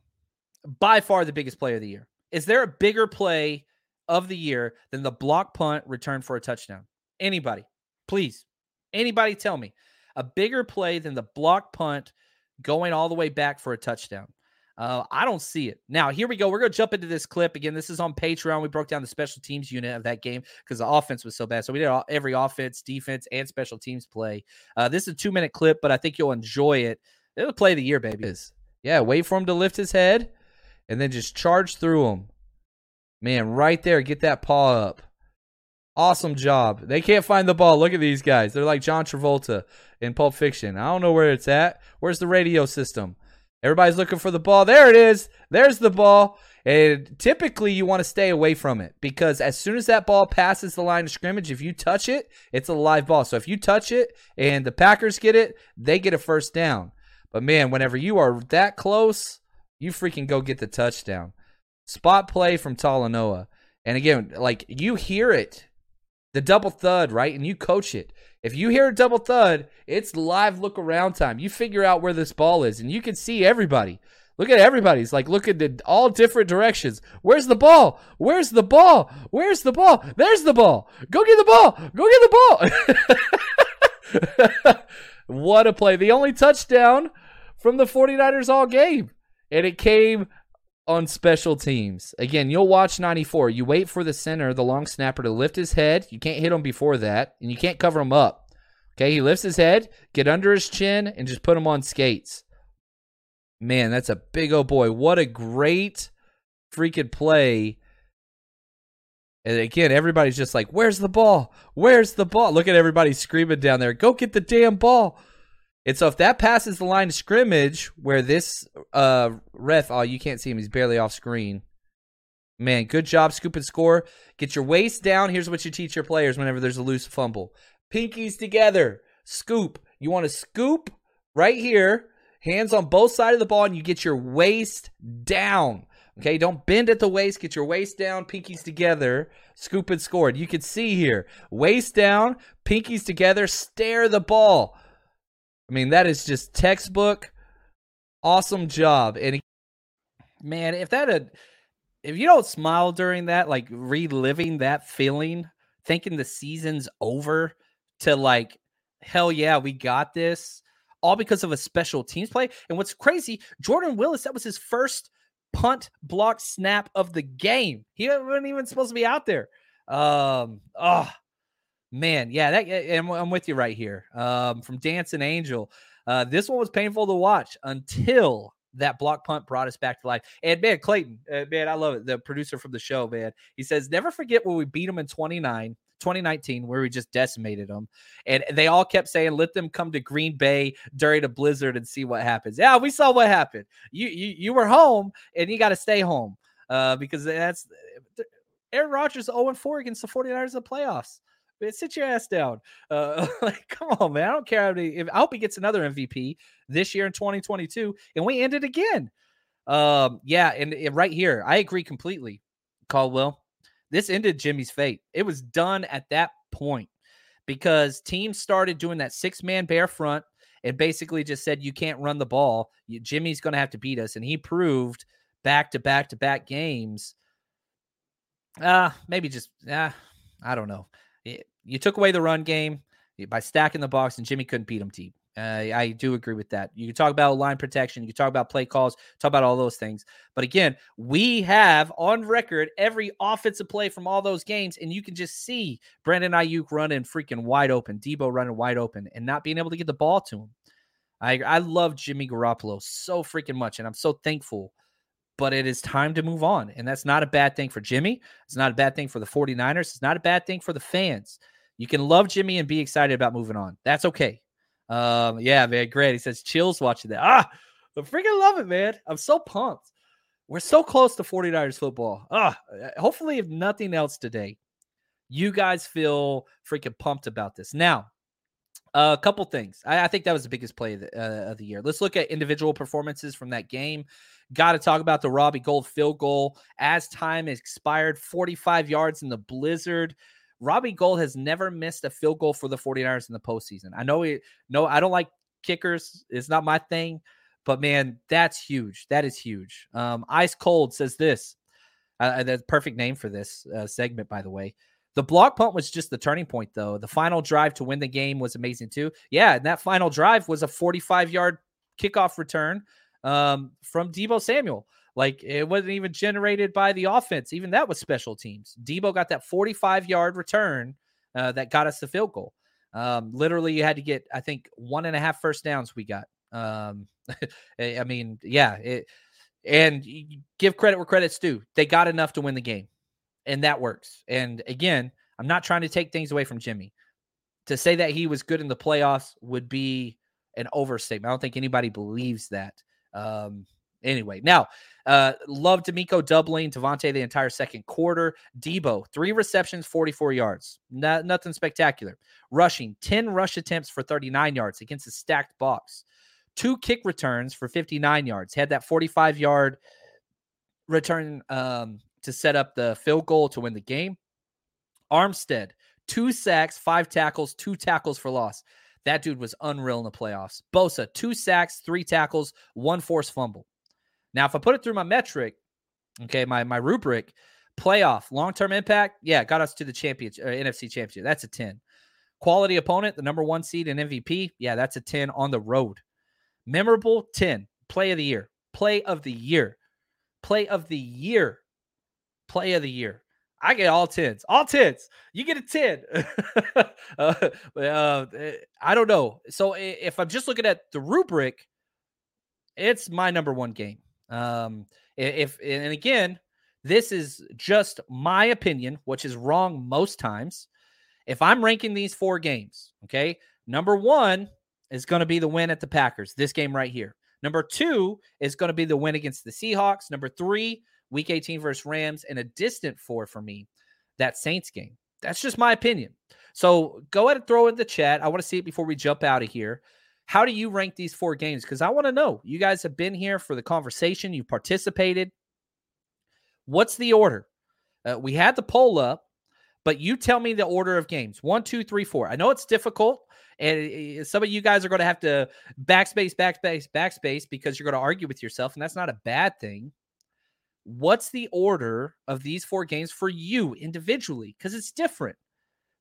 by far the biggest play of the year. Is there a bigger play of the year than the blocked punt return for a touchdown? Anybody, please. Anybody tell me. A bigger play than the blocked punt going all the way back for a touchdown. I don't see it. Now, here we go. We're going to jump into this clip. Again, this is on Patreon. We broke down the special teams unit of that game because the offense was so bad. So we did every offense, defense, and special teams play. This is a 2-minute clip, but I think you'll enjoy it. It'll play of the year, baby. Yeah, wait for him to lift his head and then just charge through him. Man, right there, get that paw up. Awesome job. They can't find the ball. Look at these guys. They're like John Travolta in Pulp Fiction. I don't know where it's at. Where's the radio system? Everybody's looking for the ball. There it is. There's the ball. And typically you want to stay away from it because as soon as that ball passes the line of scrimmage, if you touch it, it's a live ball. So if you touch it and the Packers get it, they get a first down. But, man, whenever you are that close, you freaking go get the touchdown. Spot play from Talanoa. And, again, like you hear it, the double thud, right? And you coach it. If you hear a double thud, it's live look around time. You figure out where this ball is, and you can see everybody. Look at everybody's like looking in all different directions. Where's the ball? Where's the ball? Where's the ball? There's the ball. Go get the ball. Go get the ball. What a play. The only touchdown from the 49ers all game. And it came on special teams. Again, you'll watch 94. You wait for the center, the long snapper, to lift his head. You can't hit him before that, and you can't cover him up. Okay, he lifts his head, get under his chin, and just put him on skates. Man, that's a big old boy. What a great freaking play. And again, everybody's just like, where's the ball? Where's the ball? Look at everybody screaming down there. Go get the damn ball. And so if that passes the line of scrimmage where this ref, oh, you can't see him. He's barely off screen. Man, good job, scoop and score. Get your waist down. Here's what you teach your players whenever there's a loose fumble. Pinkies together. Scoop. You want to scoop right here. Hands on both sides of the ball, and you get your waist down. Okay, don't bend at the waist. Get your waist down, pinkies together, scoop and score. You can see here, waist down, pinkies together, stare the ball. I mean, that is just textbook. Awesome job. And man, if you don't smile during that, like reliving that feeling, thinking the season's over, to like, hell yeah, we got this, all because of a special teams play. And what's crazy, Jordan Willis, that was his first punt block snap of the game. He wasn't even supposed to be out there. Man. Yeah. I'm with you right here. From Dancing Angel. This one was painful to watch until that block punt brought us back to life. And man, Clayton, man, I love it. The producer from the show, man, he says, never forget when we beat him in 2019, where we just decimated them. And they all kept saying, let them come to Green Bay during a blizzard and see what happens. Yeah, we saw what happened. You were home, and you got to stay home because that's Aaron Rodgers 0-4 against the 49ers in the playoffs. Man, sit your ass down. Like, come on, man. I don't care how many. I hope he gets another MVP this year in 2022, and we end it again. Yeah, and right here, I agree completely, Caldwell. This ended Jimmy's fate. It was done at that point because teams started doing that six-man bare front and basically just said, you can't run the ball. Jimmy's going to have to beat us. And he proved back-to-back-to-back games. I don't know. You took away the run game by stacking the box, and Jimmy couldn't beat him deep. I do agree with that. You can talk about line protection. You can talk about play calls, talk about all those things. But again, we have on record every offensive play from all those games, and you can just see Brandon Ayuk running freaking wide open, Debo running wide open, and not being able to get the ball to him. I love Jimmy Garoppolo so freaking much, and I'm so thankful. But it is time to move on, and that's not a bad thing for Jimmy. It's not a bad thing for the 49ers. It's not a bad thing for the fans. You can love Jimmy and be excited about moving on. That's okay. Yeah, man, great. He says chills watching that. I freaking love it, man. I'm so pumped. We're so close to 49ers football. Hopefully, if nothing else today, you guys feel freaking pumped about this. Now, a couple things. I think that was the biggest play of the year. Let's look at individual performances from that game. Got to talk about the Robbie Gould field goal. As time expired, 45 yards in the blizzard. Robbie Gould has never missed a field goal for the 49ers in the postseason. I don't like kickers. It's not my thing, but man, that's huge. That is huge. Ice Cold says this, the perfect name for this segment, by the way. The block punt was just the turning point, though. The final drive to win the game was amazing, too. Yeah, and that final drive was a 45-yard kickoff return from Debo Samuel. Like, it wasn't even generated by the offense. Even that was special teams. Debo got that 45-yard return that got us the field goal. Literally, you had to get, I think, 1.5 first downs we got. I mean, yeah. And you give credit where credit's due. They got enough to win the game, and that works. And, again, I'm not trying to take things away from Jimmy. To say that he was good in the playoffs would be an overstatement. I don't think anybody believes that. Anyway, now, love D'Amico doubling Devontae the entire second quarter. Debo, 3 receptions, 44 yards. Nothing spectacular. Rushing, 10 rush attempts for 39 yards against a stacked box. 2 kick returns for 59 yards. Had that 45-yard return to set up the field goal to win the game. Armstead, 2 sacks, 5 tackles, 2 tackles for loss. That dude was unreal in the playoffs. Bosa, 2 sacks, 3 tackles, 1 forced fumble. Now, if I put it through my metric, okay, my rubric, playoff, long-term impact, yeah, got us to the NFC championship. That's a 10. Quality opponent, the number 1 seed and MVP, yeah, that's a 10 on the road. Memorable, 10. Play of the year. Play of the year. Play of the year. Play of the year. I get all 10s. All 10s. You get a 10. I don't know. So if I'm just looking at the rubric, it's my number one game. And again, this is just my opinion, which is wrong most times. If I'm ranking these four games, okay, number one is going to be the win at the Packers, this game right here. Number two is going to be the win against the Seahawks. Number three, Week 18 versus Rams, and a distant four for me, that Saints game. That's just my opinion. So go ahead and throw in the chat. I want to see it before we jump out of here. How do you rank these four games? Because I want to know. You guys have been here for the conversation. You participated. What's the order? We had the poll up, but you tell me the order of games. 1, 2, 3, 4. I know it's difficult, and some of you guys are going to have to backspace because you're going to argue with yourself, and that's not a bad thing. What's the order of these four games for you individually? Because it's different.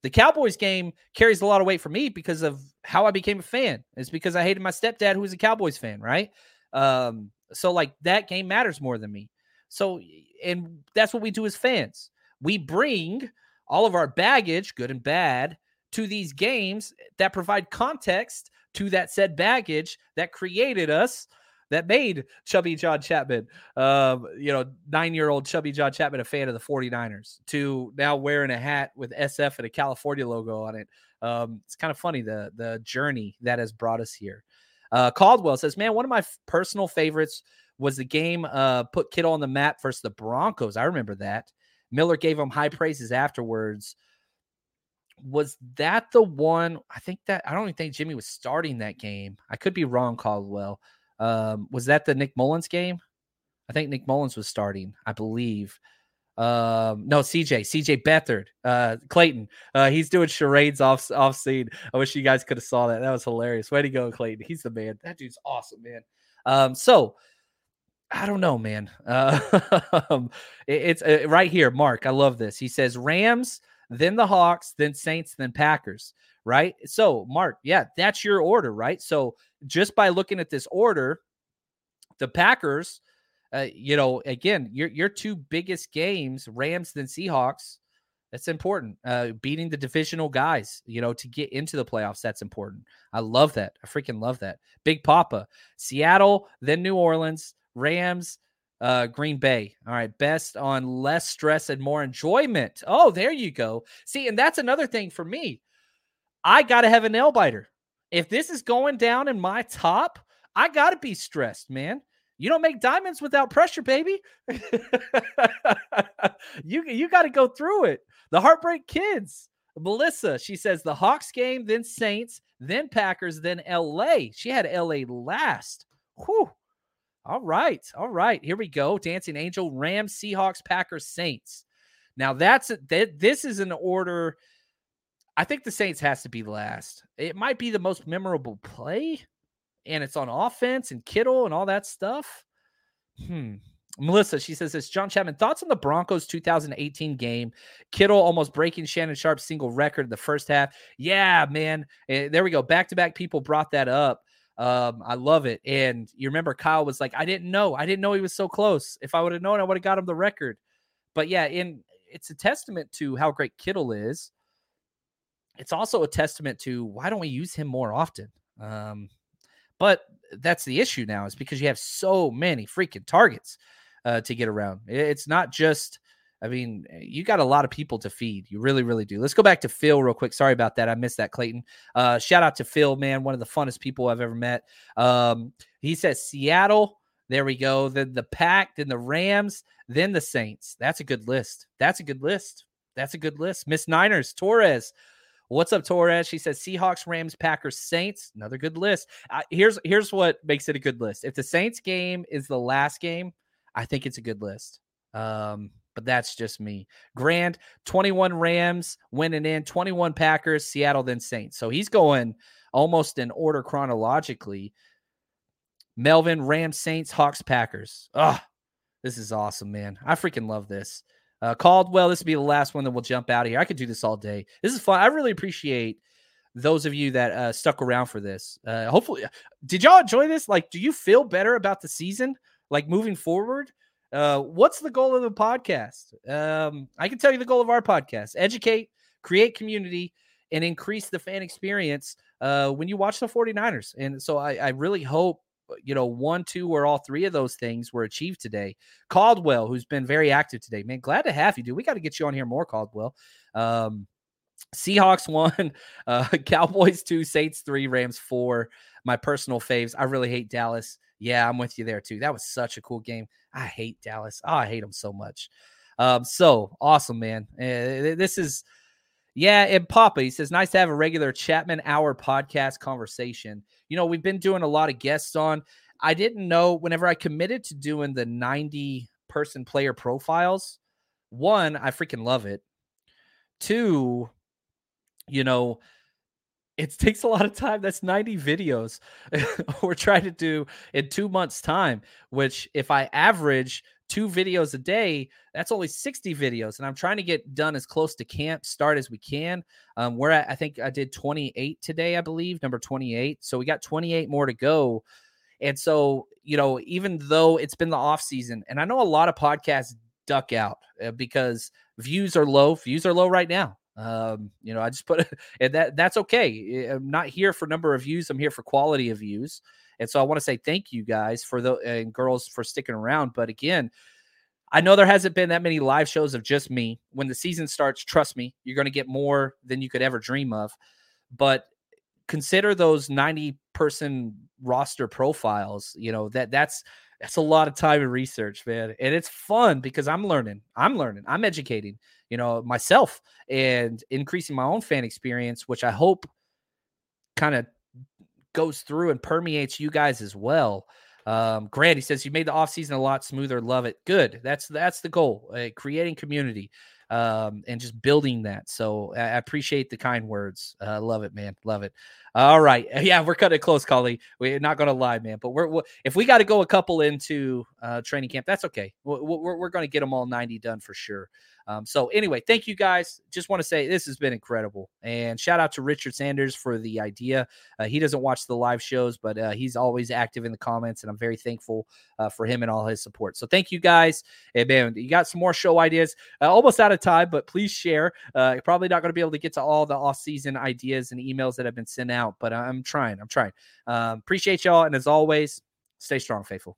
The Cowboys game carries a lot of weight for me because of how I became a fan. It's because I hated my stepdad who was a Cowboys fan, right? So like that game matters more than me. So, and that's what we do as fans. We bring all of our baggage, good and bad, to these games that provide context to that said baggage that created us, that made Chubby John Chapman, 9-year-old Chubby John Chapman, a fan of the 49ers, to now wearing a hat with SF and a California logo on it. It's kind of funny, the journey that has brought us here. Caldwell says, man, one of my personal favorites was the game put Kittle on the map versus the Broncos. I remember that. Miller gave him high praises afterwards. Was that the one? I don't even think Jimmy was starting that game. I could be wrong, Caldwell. Was that the Nick Mullins game? I think Nick Mullins was starting, I believe. No, CJ Beathard, Clayton. He's doing charades off scene. I wish you guys could have saw that. That was hilarious. Way to go, Clayton. He's the man. That dude's awesome, man. So I don't know, man. It's right here. Mark, I love this. He says Rams, then the Hawks, then Saints, then Packers. Right? So, Mark, yeah, that's your order, right? So just by looking at this order, the Packers, again, your two biggest games, Rams than Seahawks, that's important. Beating the divisional guys, to get into the playoffs, that's important. I love that. I freaking love that. Big Papa, Seattle, then New Orleans, Rams, Green Bay. All right. Best on less stress and more enjoyment. Oh, there you go. See, and that's another thing for me. I got to have a nail biter. If this is going down in my top, I got to be stressed, man. You don't make diamonds without pressure, baby. You got to go through it. The Heartbreak Kids. Melissa, she says the Hawks game, then Saints, then Packers, then LA. She had LA last. Whew. All right. Here we go. Dancing Angel, Rams, Seahawks, Packers, Saints. Now this is an order. I think the Saints has to be last. It might be the most memorable play, and it's on offense and Kittle and all that stuff. Melissa, she says this. John Chapman, thoughts on the Broncos 2018 game? Kittle almost breaking Shannon Sharp's single record in the first half. Yeah, man. There we go. Back-to-back people brought that up. I love it. And you remember Kyle was like, I didn't know he was so close. If I would have known, I would have got him the record. But, yeah, and it's a testament to how great Kittle is. It's also a testament to why don't we use him more often? But that's the issue now is because you have so many freaking targets to get around. It's not just, you got a lot of people to feed. You really, really do. Let's go back to Phil real quick. Sorry about that. I missed that, Clayton. Shout out to Phil, man. One of the funnest people I've ever met. He says Seattle. There we go. Then the Pack, then the Rams, then the Saints. That's a good list. Miss Niners, Torres. What's up, Torres? She says Seahawks, Rams, Packers, Saints. Another good list. Here's what makes it a good list. If the Saints game is the last game, I think it's a good list. But that's just me. Grand, 21 Rams winning in, 21 Packers, Seattle, then Saints. So he's going almost in order chronologically. Melvin, Rams, Saints, Hawks, Packers. Oh, this is awesome, man. I freaking love this. Caldwell, this will be the last one that we'll jump out of here. I could do this all day. This is fun. I really appreciate those of you that stuck around for this. Hopefully, did y'all enjoy this? Like, do you feel better about the season? like moving forward, what's the goal of the podcast? I can tell you the goal of our podcast: educate, create community, and increase the fan experience when you watch the 49ers. And so I really hope, you know, one, two, or all three of those things were achieved today. Caldwell, who's been very active today, man, glad to have you, dude. We got to get you on here more, Caldwell. Seahawks 1, Cowboys 2, Saints 3, Rams 4. My personal faves. I really hate Dallas. Yeah, I'm with you there too. That was such a cool game. I hate Dallas. Oh, I hate them so much. So awesome, man. This is, yeah. And Papa, he says, nice to have a regular Chapman Hour podcast conversation. You know, we've been doing a lot of guests on. I didn't know whenever I committed to doing the 90 person player profiles, one, I freaking love it. Two, you know, it takes a lot of time. That's 90 videos we're trying to do in 2 months' time, which if I average 2 videos a day, that's only 60 videos. And I'm trying to get done as close to camp start as we can. We're at, I think I did 28 today, I believe, number 28. So we got 28 more to go. And so, you know, even though it's been the off season, and I know a lot of podcasts duck out because views are low. Views are low right now. You know, I just put it, that's okay. I'm not here for number of views. I'm here for quality of views. And so I want to say thank you guys for the, and girls for sticking around. But again, I know there hasn't been that many live shows of just me. When the season starts, trust me, you're going to get more than you could ever dream of, but consider those 90 person roster profiles, you know, that's a lot of time and research, man. And it's fun because I'm learning, I'm educating, you know, myself and increasing my own fan experience, which I hope kind of goes through and permeates you guys as well. Grant, he says, you made the offseason a lot smoother. Love it. Good. That's the goal, creating community and just building that. So I appreciate the kind words. Love it, man. Love it. All right. Yeah, we're cutting it close, Collie. We're not going to lie, man. But if we got to go a couple into training camp, that's okay. We're going to get them all 90 done for sure. So anyway, thank you guys. Just want to say this has been incredible. And shout out to Richard Sanders for the idea. He doesn't watch the live shows, but he's always active in the comments, and I'm very thankful for him and all his support. So thank you guys. And man, you got some more show ideas. Almost out of time, but please share. You're probably not going to be able to get to all the off-season ideas and emails that have been sent out, but I'm trying. Appreciate y'all. And as always, stay strong, faithful.